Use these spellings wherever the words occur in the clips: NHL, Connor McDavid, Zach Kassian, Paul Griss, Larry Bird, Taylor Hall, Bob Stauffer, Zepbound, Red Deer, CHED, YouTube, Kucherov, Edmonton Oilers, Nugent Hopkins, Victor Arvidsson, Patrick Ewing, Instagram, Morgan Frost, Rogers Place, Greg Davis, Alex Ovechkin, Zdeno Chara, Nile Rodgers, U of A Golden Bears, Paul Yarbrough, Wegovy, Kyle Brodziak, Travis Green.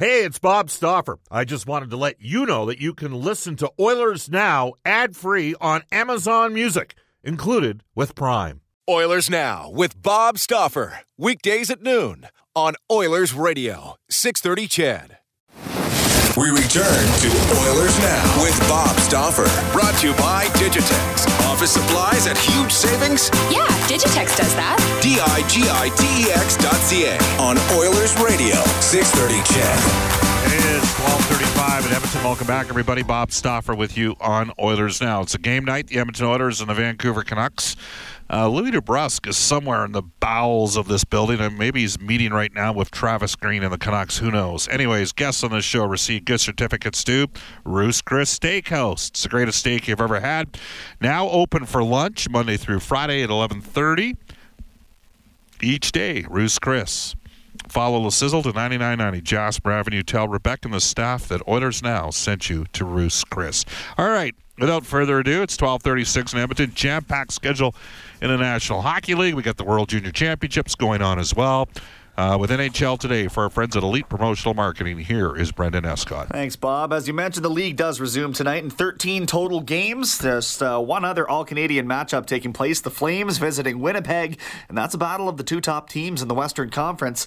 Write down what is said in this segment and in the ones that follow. Hey, it's Bob Stauffer. I just wanted to let you know that you can listen to Oilers Now ad-free on Amazon Music, included with Prime. Oilers Now with Bob Stauffer, weekdays at noon on Oilers Radio, 630 CHED. We return to Oilers Now with Bob Stauffer. Brought to you by Digitec. Office supplies at huge savings? Yeah, Digitec does that. Digitex.ca on Oilers Radio, 630 CHED. It is 12:35 at Edmonton. Welcome back, everybody. Bob Stauffer with you on Oilers Now. It's a game night. The Edmonton Oilers and the Vancouver Canucks. Louie DeBrusk is somewhere in the bowels of this building, and maybe he's meeting right now with Travis Green and the Canucks. Who knows? Anyways, guests on this show receive gift certificates to Ruth's Chris Steakhouse. It's the greatest steak you've ever had. Now open for lunch Monday through Friday at 11:30 each day. Ruth's Chris. Follow the sizzle to 9990 Jasper Avenue. Tell Rebecca and the staff that Oilers Now sent you to Ruth's Chris. All right. Without further ado, it's 12:36 in Edmonton. Jam-packed schedule in the National Hockey League. We got the World Junior Championships going on as well. With NHL Today for our friends at Elite Promotional Marketing, here is Brendan Escott. Thanks, Bob. As you mentioned, the league does resume tonight in 13 total games. There's one other All-Canadian matchup taking place, the Flames visiting Winnipeg, and that's a battle of the two top teams in the Western Conference.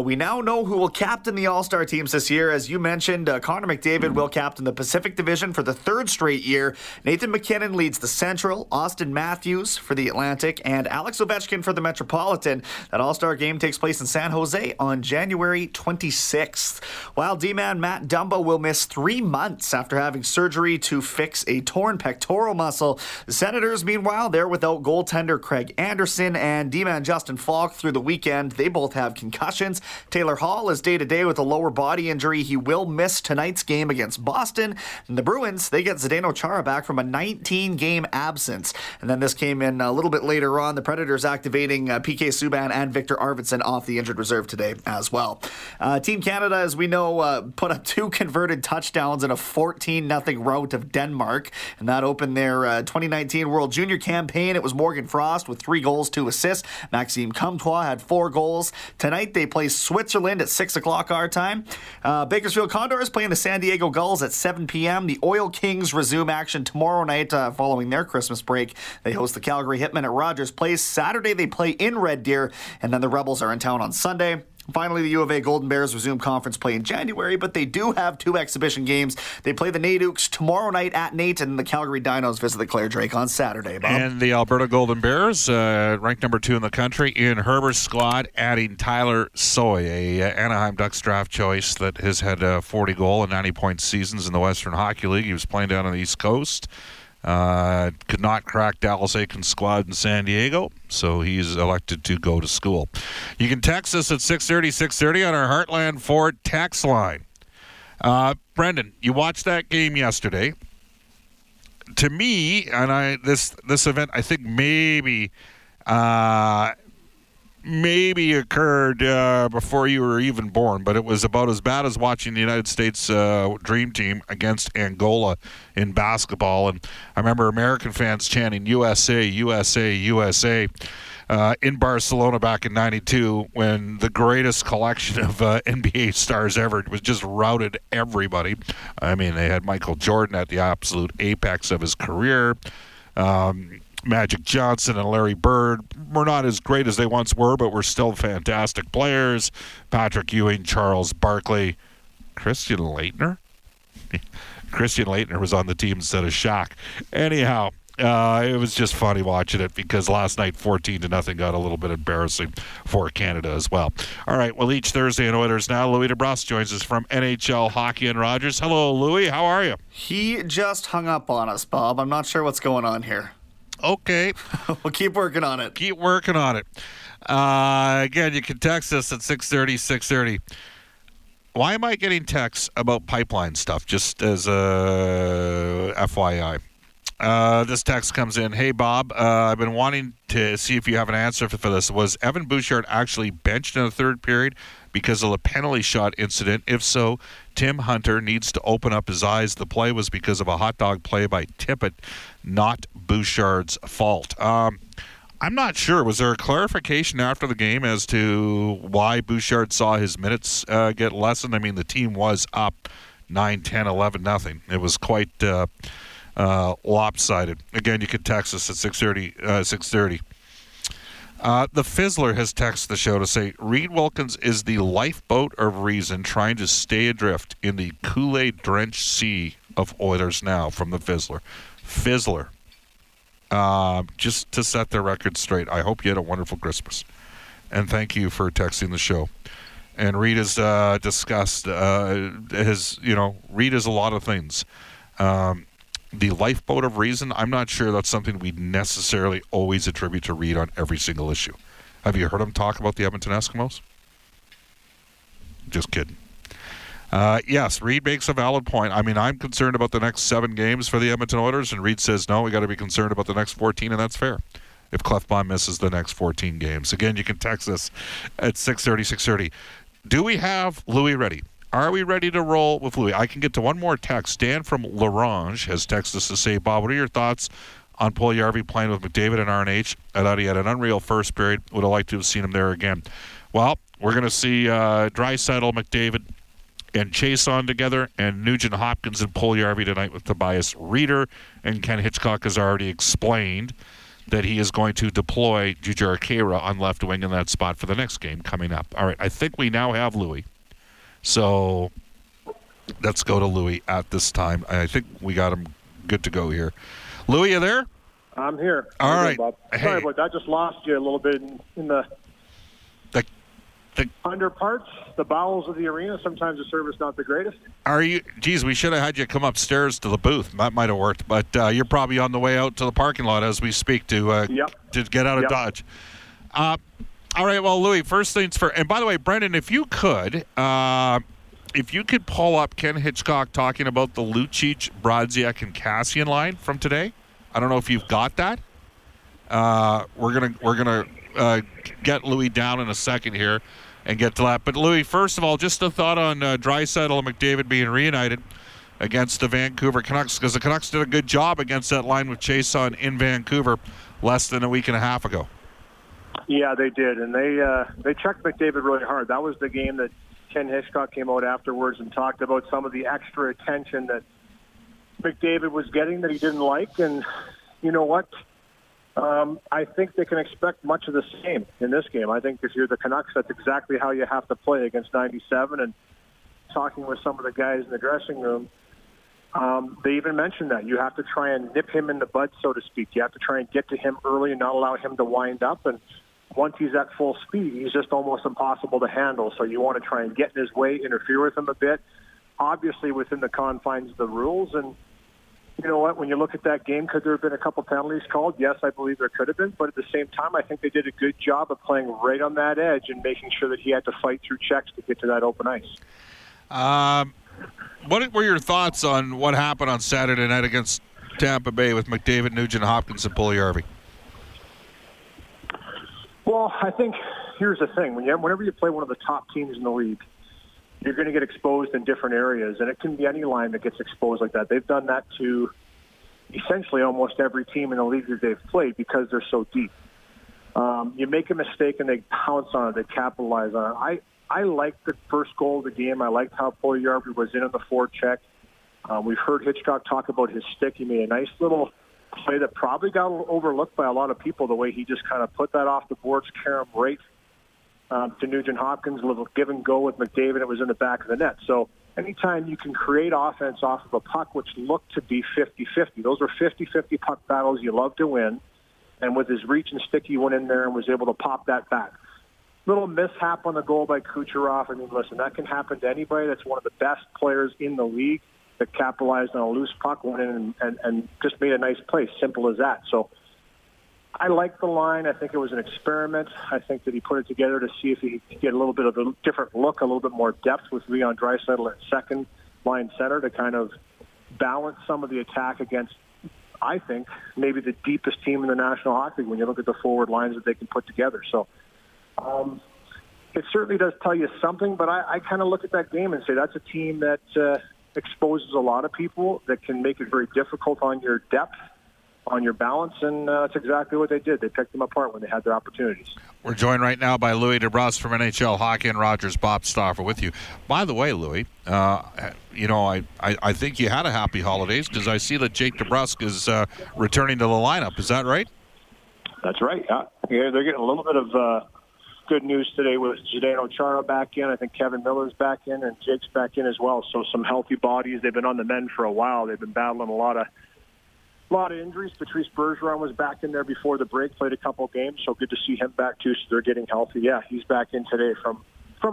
We now know who will captain the All-Star teams this year. As you mentioned, Connor McDavid will captain the Pacific Division for the third straight year. Nathan MacKinnon leads the Central, Austin Matthews for the Atlantic, and Alex Ovechkin for the Metropolitan. That All-Star game takes place in San Jose on January 26th. While D-man Matt Dumba will miss 3 months after having surgery to fix a torn pectoral muscle. The Senators, meanwhile, they're without goaltender Craig Anderson and D-man Justin Falk through the weekend. They both have concussions. Taylor Hall is day-to-day with a lower body injury. He will miss tonight's game against Boston. And the Bruins, they get Zdeno Chara back from a 19-game absence. And then this came in a little bit later on. The Predators activating P.K. Subban and Victor Arvidsson off the injured reserve today as well. Team Canada, as we know, put up 2 converted touchdowns in a 14-0 rout of Denmark, and that opened their 2019 World Junior campaign. It was Morgan Frost with 3 goals, 2 assists. Maxime Comtois had 4 goals. Tonight they play Switzerland at 6 o'clock our time. Bakersfield Condors playing the San Diego Gulls at 7 p.m. The Oil Kings resume action tomorrow night following their Christmas break. They host the Calgary Hitmen at Rogers Place. Saturday they play in Red Deer, and then the Rebels are in town on Sunday. Finally, the U of A Golden Bears resume conference play in January, but they do have 2 exhibition games. They play the Nadukes tomorrow night at Nate, and the Calgary Dinos visit the Claire Drake on Saturday, Bob. And the Alberta Golden Bears, ranked number 2 in the country, in Herbert's squad, adding Tyler Soy, a Anaheim Ducks draft choice that has had 40-goal and 90-point seasons in the Western Hockey League. He was playing down on the East Coast. Could not crack Dallas Aiken's squad in San Diego, so he's elected to go to school. You can text us at 630-630 on our Heartland Ford text line. Brendan, you watched that game yesterday. To me, and I, this event, I think maybe occurred before you were even born, but it was about as bad as watching the United States Dream Team against Angola in basketball. And I remember American fans chanting USA, USA, USA in Barcelona back in 92 when the greatest collection of NBA stars ever was just routed everybody. I mean, they had Michael Jordan at the absolute apex of his career. Magic Johnson and Larry Bird were not as great as they once were, but were still fantastic players. Patrick Ewing, Charles Barkley, Christian Laettner? Christian Laettner was on the team instead of Shaq. Anyhow, it was just funny watching it because last night 14-0 got a little bit embarrassing for Canada as well. All right, well, each Thursday in Oilers Now, Louie DeBrusk joins us from NHL Hockey and Rogers. Hello, Louie. How are you? He just hung up on us, Bob. I'm not sure what's going on here. Okay. We'll keep working on it. Keep working on it. Again, you can text us at 630-630. Why am I getting texts about pipeline stuff, just as a FYI? This text comes in. Hey, Bob, I've been wanting to see if you have an answer for this. Was Evan Bouchard actually benched in the third period because of the penalty shot incident? If so, Tim Hunter needs to open up his eyes. The play was because of a hot dog play by Tippett, not Bouchard's fault. I'm not sure. Was there a clarification after the game as to why Bouchard saw his minutes get lessened? I mean, the team was up 9, 10, 11, nothing. It was quite lopsided. Again, you can text us at 6:30. The Fizzler has texted the show to say, Reed Wilkins is the lifeboat of reason trying to stay adrift in the Kool-Aid-drenched sea of Oilers now, from the Fizzler. Fizzler, just to set the record straight, I hope you had a wonderful Christmas. And thank you for texting the show. And Reed has discussed his, you know, Reed is a lot of things. The lifeboat of reason, I'm not sure that's something we necessarily always attribute to Reed on every single issue. Have you heard him talk about the Edmonton Eskimos? Just kidding. Yes, Reed makes a valid point. I mean, I'm concerned about the next 7 games for the Edmonton Oilers, and Reed says, no, we got to be concerned about the next 14, and that's fair if Clefbaum misses the next 14 games. Again, you can text us at 6:30. Do we have Louie ready? Are we ready to roll with Louie? I can get to one more text. Dan from Larange has texted us to say, Bob, what are your thoughts on Paul Yarbrough playing with McDavid and RNH? I thought he had an unreal first period. Would have liked to have seen him there again. Well, we're going to see Draisaitl, McDavid, and Chase on together, and Nugent Hopkins and Paul Yarbrough tonight with Tobias Reeder. And Ken Hitchcock has already explained that he is going to deploy Jujar Kera on left wing in that spot for the next game coming up. All right, I think we now have Louie. So let's go to Louie at this time. I think we got him good to go here. Louie, you there? I'm here. All right. Bob. Sorry about that. I just lost you a little bit in the under parts, the bowels of the arena. Sometimes the service not the greatest. Are you? Geez, we should have had you come upstairs to the booth. That might have worked. But you're probably on the way out to the parking lot as we speak to get out of Dodge. All right, well, Louie, first things first. And by the way, Brendan, if you could pull up Ken Hitchcock talking about the Lucic, Brodziak, and Kassian line from today. I don't know if you've got that. We're gonna get Louie down in a second here and get to that. But Louie, first of all, just a thought on Draisaitl and McDavid being reunited against the Vancouver Canucks, because the Canucks did a good job against that line with Chason in Vancouver less than a week and a half ago. Yeah, they did, and they checked McDavid really hard. That was the game that Ken Hitchcock came out afterwards and talked about some of the extra attention that McDavid was getting that he didn't like. And you know what? I think they can expect much of the same in this game. I think if you're the Canucks, that's exactly how you have to play against 97. And talking with some of the guys in the dressing room, they even mentioned that. You have to try and nip him in the bud, so to speak. You have to try and get to him early and not allow him to wind up. And once he's at full speed, he's just almost impossible to handle. So you want to try and get in his way, interfere with him a bit, obviously within the confines of the rules. And you know what? When you look at that game, could there have been a couple penalties called? Yes, I believe there could have been. But at the same time, I think they did a good job of playing right on that edge and making sure that he had to fight through checks to get to that open ice. What were your thoughts on what happened on Saturday night against Tampa Bay with McDavid, Nugent Hopkins, and Paul Yarbrough? Well, I think here's the thing. Whenever you play one of the top teams in the league, you're going to get exposed in different areas, and it can be any line that gets exposed like that. They've done that to essentially almost every team in the league that they've played because they're so deep. You make a mistake, and they pounce on it. They capitalize on it. I liked the first goal of the game. I liked how Paul Yarbrough was in on the forecheck. We've heard Hitchcock talk about his stick. He made a nice little play that probably got overlooked by a lot of people, the way he just kind of put that off the boards, carom right to Nugent Hopkins, a little give and go with McDavid. It was in the back of the net. So anytime you can create offense off of a puck, which looked to be 50-50, those were 50-50 puck battles you love to win. And with his reach and stick, he went in there and was able to pop that back. Little mishap on the goal by Kucherov. I mean, listen, that can happen to anybody. That's one of the best players in the league that capitalized on a loose puck, went in and just made a nice play. Simple as that. So I like the line. I think it was an experiment. I think that he put it together to see if he could get a little bit of a different look, a little bit more depth with Leon Draisaitl at second line center to kind of balance some of the attack against, I think, maybe the deepest team in the National Hockey League when you look at the forward lines that they can put together. So it certainly does tell you something, but I kind of look at that game and say that's a team that exposes a lot of people, that can make it very difficult on your depth, on your balance, and that's exactly what they did. They picked them apart when they had their opportunities. We're joined right now by Louie DeBrusk from NHL Hockey and Rogers. Bob Stauffer with you. By the way, Louie, you know, I think you had a happy holidays because I see that Jake DeBrusk is returning to the lineup. Is that right? That's right. Yeah, they're getting a little bit of good news today with Zdeno Chara back in. I think Kevin Miller's back in and Jake's back in as well. So some healthy bodies. They've been on the mend for a while. They've been battling a lot of injuries. Patrice Bergeron was back in there before the break, played a couple games, so good to see him back too. So they're getting healthy. Yeah, he's back in today from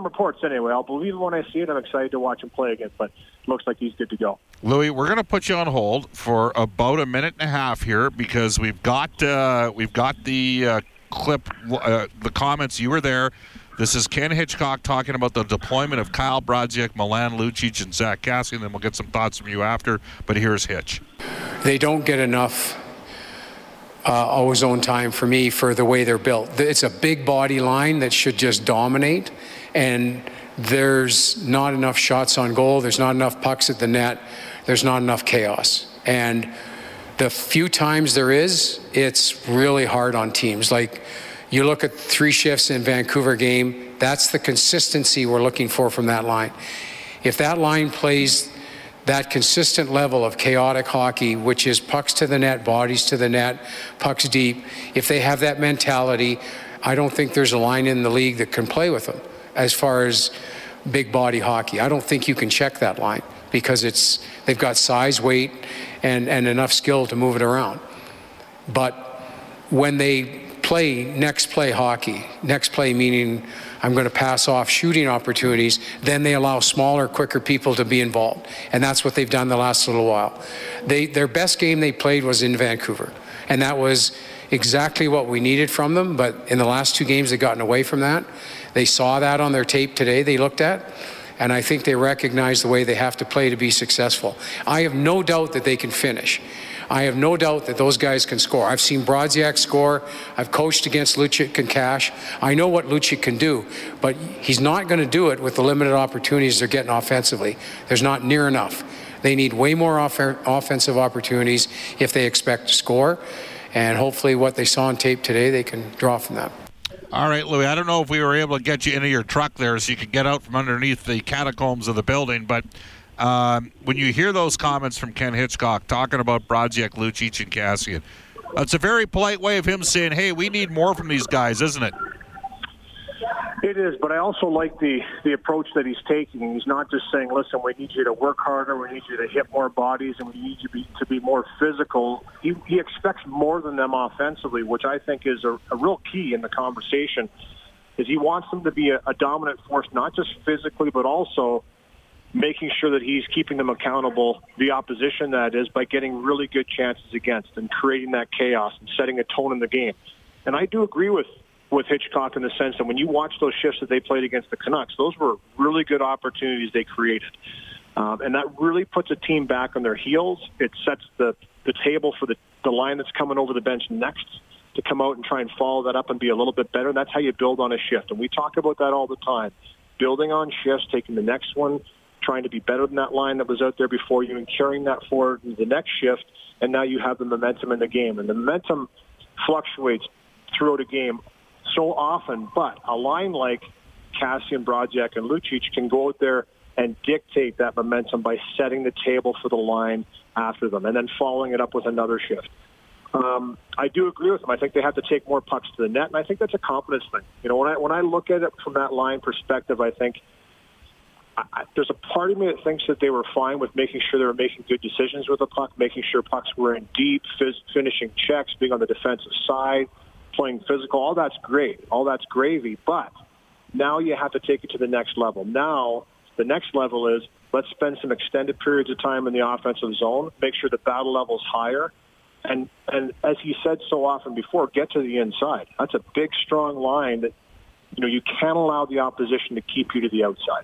reports anyway. I'll believe it when I see it. I'm excited to watch him play again, but looks like he's good to go. Louie, we're going to put you on hold for about a minute and a half here because we've got the clip, the comments. You were there. This is Ken Hitchcock talking about the deployment of Kyle Brodziak, Milan Lucic, and Zach Kassian. Then we'll get some thoughts from you after, but here's Hitch. They don't get enough always on time for me for the way they're built. It's a big body line that should just dominate, and there's not enough shots on goal. There's not enough pucks at the net. There's not enough chaos. And the few times there is, it's really hard on teams. Like, you look at three shifts in Vancouver game, that's the consistency we're looking for from that line. If that line plays that consistent level of chaotic hockey, which is pucks to the net, bodies to the net, pucks deep, if they have that mentality, I don't think there's a line in the league that can play with them as far as big body hockey. I don't think you can check that line because it's they've got size, weight, and enough skill to move it around. But when they play next play hockey, next play meaning I'm going to pass off shooting opportunities, then they allow smaller, quicker people to be involved, and that's what they've done the last little while. Their best game they played was in Vancouver, and that was exactly what we needed from them, but in the last two games they've gotten away from that. They saw that on their tape today they looked at, and I think they recognize the way they have to play to be successful. I have no doubt that they can finish. I have no doubt that those guys can score. I've seen Brodziak score. I've coached against Lucic and Kash. I know what Lucic can do, but he's not going to do it with the limited opportunities they're getting offensively. There's not near enough. They need way more offensive opportunities if they expect to score, and hopefully what they saw on tape today, they can draw from that. All right, Louie, I don't know if we were able to get you into your truck there so you could get out from underneath the catacombs of the building, but when you hear those comments from Ken Hitchcock talking about Brodziak, Lucic, and Kassian, that's a very polite way of him saying, hey, we need more from these guys, isn't it? It is, but I also like the approach that he's taking. He's not just saying, listen, we need you to work harder, we need you to hit more bodies, and we need you to be more physical. He expects more than them offensively, which I think is a real key in the conversation, is he wants them to be a dominant force, not just physically, but also making sure that he's keeping them accountable, the opposition that is, by getting really good chances against and creating that chaos and setting a tone in the game. And I do agree with Hitchcock in the sense that when you watch those shifts that they played against the Canucks, those were really good opportunities they created. And that really puts a team back on their heels. It sets the table for the line that's coming over the bench next to come out and try and follow that up and be a little bit better. And that's how you build on a shift. And we talk about that all the time, building on shifts, taking the next one, trying to be better than that line that was out there before you and carrying that forward into the next shift, and now you have the momentum in the game. And the momentum fluctuates throughout a game so often, but a line like Kassian, Brodziak, and Lucic can go out there and dictate that momentum by setting the table for the line after them and then following it up with another shift. I do agree with them. I think they have to take more pucks to the net, and I think that's a confidence thing. You know, when I look at it from that line perspective, I think there's a part of me that thinks that they were fine with making sure they were making good decisions with the puck, making sure pucks were in deep, finishing checks, being on the defensive side, playing physical. All that's great. All that's gravy. But now you have to take it to the next level. Now the next level is let's spend some extended periods of time in the offensive zone, make sure the battle level's higher, and as he said so often before, get to the inside. That's a big, strong line that, you know, you can't allow the opposition to keep you to the outside.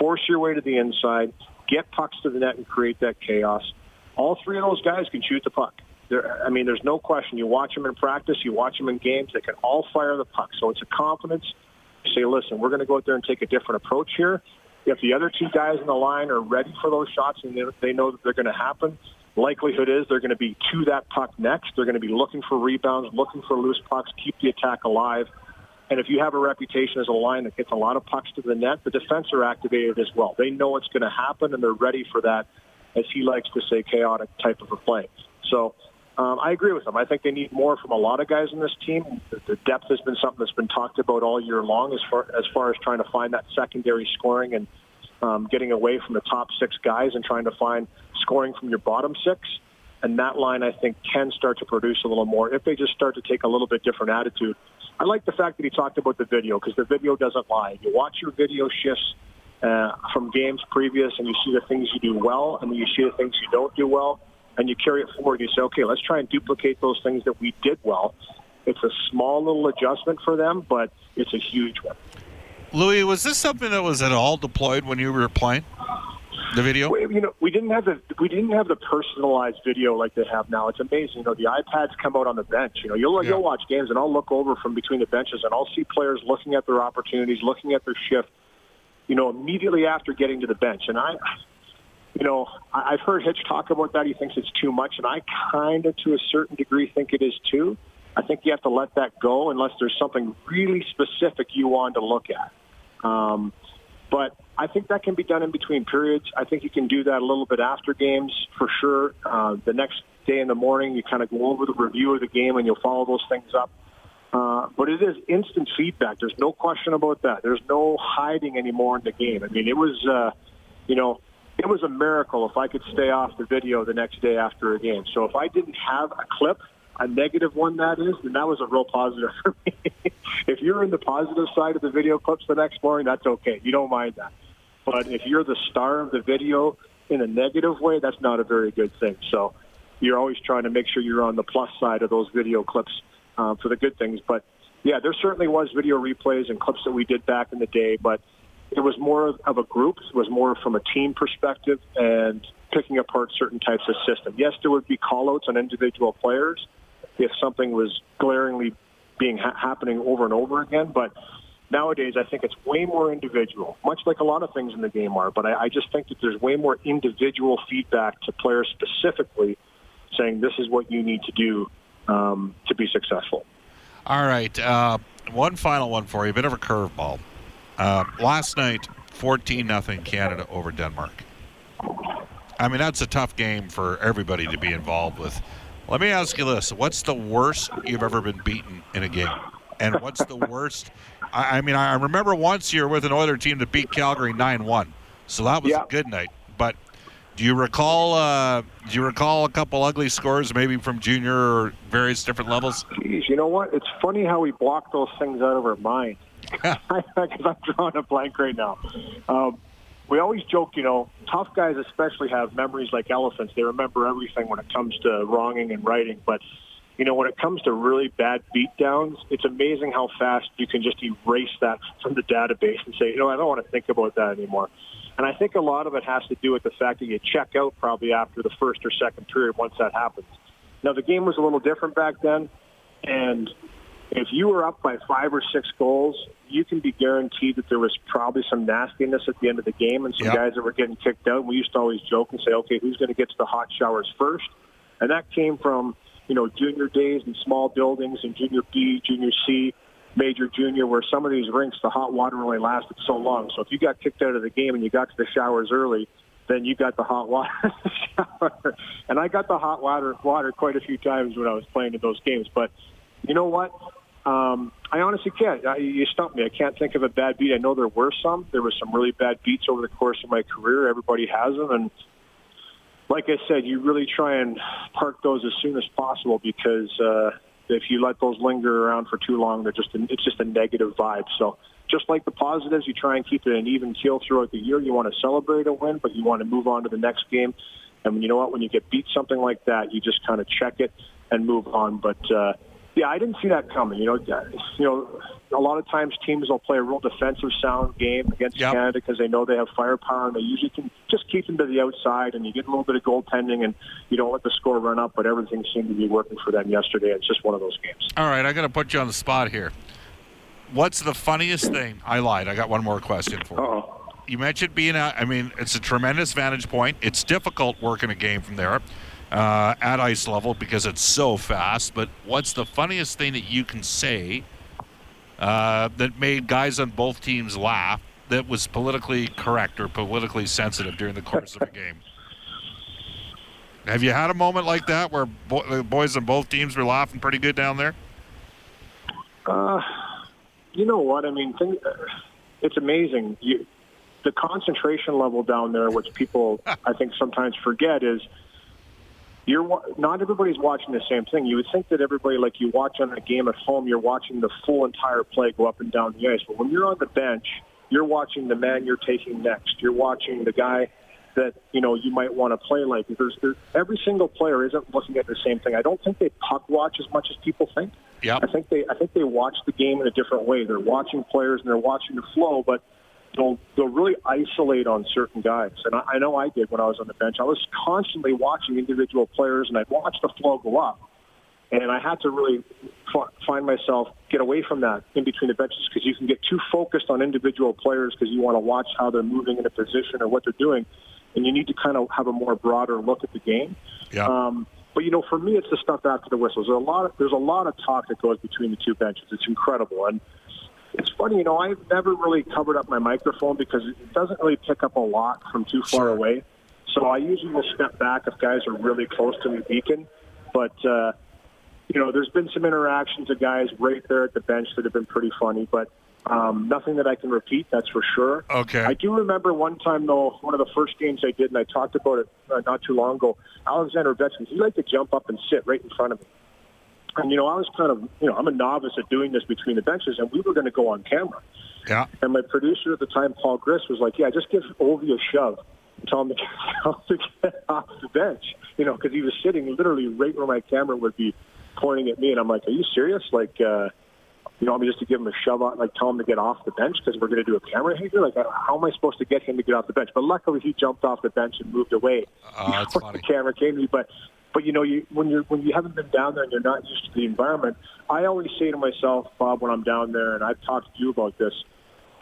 Force your way to the inside, get pucks to the net, and create that chaos. All three of those guys can shoot the puck. There's no question. You watch them in practice, you watch them in games, they can all fire the puck. So it's a confidence. You say, listen, we're going to go out there and take a different approach here. If the other two guys in the line are ready for those shots and they know that they're going to happen, likelihood is they're going to be to that puck next. They're going to be looking for rebounds, looking for loose pucks, keep the attack alive. And if you have a reputation as a line that gets a lot of pucks to the net, the defense are activated as well. They know what's going to happen, and they're ready for that, as he likes to say, chaotic type of a play. So I agree with him. I think they need more from a lot of guys in this team. The depth has been something that's been talked about all year long as far as trying to find that secondary scoring and getting away from the top six guys and trying to find scoring from your bottom six. And that line, I think, can start to produce a little more if they just start to take a little bit different attitude. I like the fact that he talked about the video, because the video doesn't lie. You watch your video shifts from games previous, and you see the things you do well, and you see the things you don't do well, and you carry it forward. You say, okay, let's try and duplicate those things that we did well. It's a small little adjustment for them, but it's a huge one. Louis, was this something that was at all deployed when you were playing the video? You know, we didn't have the personalized video like they have now. It's amazing. You know, the iPads come out on the bench. You know, you'll watch games, and I'll look over from between the benches, and I'll see players looking at their opportunities, looking at their shift, you know, immediately after getting to the bench. And I've heard Hitch talk about that. He thinks it's too much, and I kind of, to a certain degree, think it is too. I think you have to let that go unless there's something really specific you want to look at. But I think that can be done in between periods. I think you can do that a little bit after games for sure. The next day in the morning, you kind of go over the review of the game, and you'll follow those things up. But it is instant feedback. There's no question about that. There's no hiding anymore in the game. I mean, it was, it was a miracle if I could stay off the video the next day after a game. So if I didn't have a clip, a negative one that is, then that was a real positive for me. If you're in the positive side of the video clips the next morning, that's okay. You don't mind that. But if you're the star of the video in a negative way, that's not a very good thing. So you're always trying to make sure you're on the plus side of those video clips for the good things. But, yeah, there certainly was video replays and clips that we did back in the day, but it was more of a group. It was more from a team perspective and picking apart certain types of system. Yes, there would be call-outs on individual players if something was glaringly being happening over and over again. But nowadays, I think it's way more individual, much like a lot of things in the game are. But I just think that there's way more individual feedback to players specifically saying this is what you need to do to be successful. All right. One final one for you, a bit of a curveball. Last night, 14-0 Canada over Denmark. I mean, that's a tough game for everybody to be involved with. Let me ask you this. What's the worst you've ever been beaten in a game? And what's the worst? I mean, I remember once you were with an Oilers team that beat Calgary 9-1. So that was a good night. But do you recall a couple ugly scores maybe from junior or various different levels? Geez, you know what? It's funny how we block those things out of our mind. Because I'm drawing a blank right now. We always joke, you know, tough guys especially have memories like elephants. They remember everything when it comes to wronging and righting. But, you know, when it comes to really bad beatdowns, it's amazing how fast you can just erase that from the database and say, you know, I don't want to think about that anymore. And I think a lot of it has to do with the fact that you check out probably after the first or second period once that happens. Now, the game was a little different back then, and if you were up by 5 or 6 goals, you can be guaranteed that there was probably some nastiness at the end of the game and some guys that were getting kicked out. We used to always joke and say, okay, who's going to get to the hot showers first? And that came from, you know, junior days and small buildings and junior B, junior C, major junior, where some of these rinks, the hot water only lasted so long. So if you got kicked out of the game and you got to the showers early, then you got the hot water in the shower. And I got the hot water quite a few times when I was playing in those games. But you know what? I honestly can't. You stumped me. I can't think of a bad beat. I know there were some. There were some really bad beats over the course of my career. Everybody has them. And like I said, you really try and park those as soon as possible because if you let those linger around for too long, it's just a negative vibe. So just like the positives, you try and keep it an even keel throughout the year. You want to celebrate a win, but you want to move on to the next game. And you know what? When you get beat something like that, you just kind of check it and move on. But yeah, I didn't see that coming. You know, a lot of times teams will play a real defensive sound game against Canada because they know they have firepower, and they usually can just keep them to the outside, and you get a little bit of goaltending, and you don't let the score run up, but everything seemed to be working for them yesterday. It's just one of those games. All right, I got to put you on the spot here. What's the funniest thing? I lied. I got one more question for you. Uh-oh. You mentioned being out. I mean, it's a tremendous vantage point. It's difficult working a game from there. at ice level because it's so fast. But what's the funniest thing that you can say that made guys on both teams laugh that was politically correct or politically sensitive during the course of a game? Have you had a moment like that where the boys on both teams were laughing pretty good down there? You know what? I mean, it's amazing. The concentration level down there, which people, I think, sometimes forget, is not everybody's watching the same thing. You would think that everybody, like you watch on a game at home, you're watching the full entire play go up and down the ice. But when you're on the bench, you're watching the man you're taking next. You're watching the guy that, you know, you might want to play like. Every single player isn't looking at the same thing. I don't think they puck watch as much as people think. Yep. I think they watch the game in a different way. They're watching players and they're watching the flow, but they'll really isolate on certain guys. And I know I did when I was on the bench. I was constantly watching individual players, and I'd watch the flow go up. And I had to really find myself get away from that in between the benches, because you can get too focused on individual players because you want to watch how they're moving in a position or what they're doing. And you need to kind of have a more broader look at the game. Yeah. But, you know, for me, it's the stuff after the whistles. There's a lot of talk that goes between the two benches. It's incredible. And it's funny, you know, I've never really covered up my microphone because it doesn't really pick up a lot from too far away. So I usually will step back if guys are really close to me beacon. But, you know, there's been some interactions of guys right there at the bench that have been pretty funny. But nothing that I can repeat, that's for sure. Okay. I do remember one time, though, one of the first games I did, and I talked about it not too long ago, Alexander Ovechkin, he liked to jump up and sit right in front of me. And, you know, I was kind of, you know, I'm a novice at doing this between the benches, and we were going to go on camera. Yeah. And my producer at the time, Paul Griss, was like, yeah, just give Ovi a shove and tell him to get off the bench, you know, because he was sitting literally right where my camera would be pointing at me. And I'm like, are you serious? Like, you know, I'm just to give him a shove out, like tell him to get off the bench because we're going to do a camera here. Like, how am I supposed to get him to get off the bench? But luckily, he jumped off the bench and moved away before the camera came to me. But you know, when you haven't been down there and you're not used to the environment, I always say to myself, Bob, when I'm down there, and I've talked to you about this,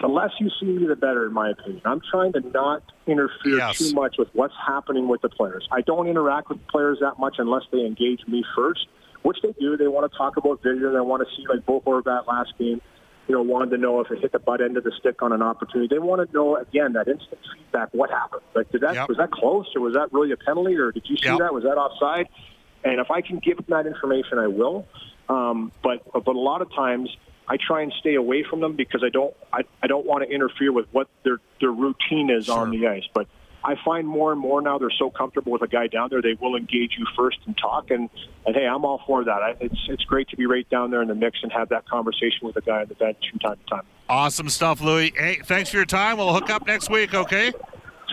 the less you see me, the better, in my opinion. I'm trying to not interfere too much with what's happening with the players. I don't interact with players that much unless they engage me first. Which they do. They want to talk about video. They want to see, like, Bo Horvat last game, you know, wanted to know if it hit the butt end of the stick on an opportunity. They want to know, again, that instant feedback, what happened. Like, was that close, or was that really a penalty, or did you see that? Was that offside? And if I can give them that information, I will. But a lot of times I try and stay away from them because I don't want to interfere with what their routine is on the ice. But I find more and more now they're so comfortable with a guy down there, they will engage you first and talk. And hey, I'm all for that. It's great to be right down there in the mix and have that conversation with a guy on the bench from time to time. Awesome stuff, Louie. Hey, thanks for your time. We'll hook up next week, okay?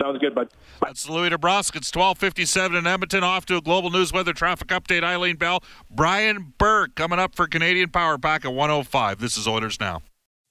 Sounds good, bud. That's Louie DeBrusk. It's 12:57 in Edmonton. Off to a Global News weather traffic update. Eileen Bell, Brian Burke coming up for Canadian Power Pack at 1:05. This is Oilers Now.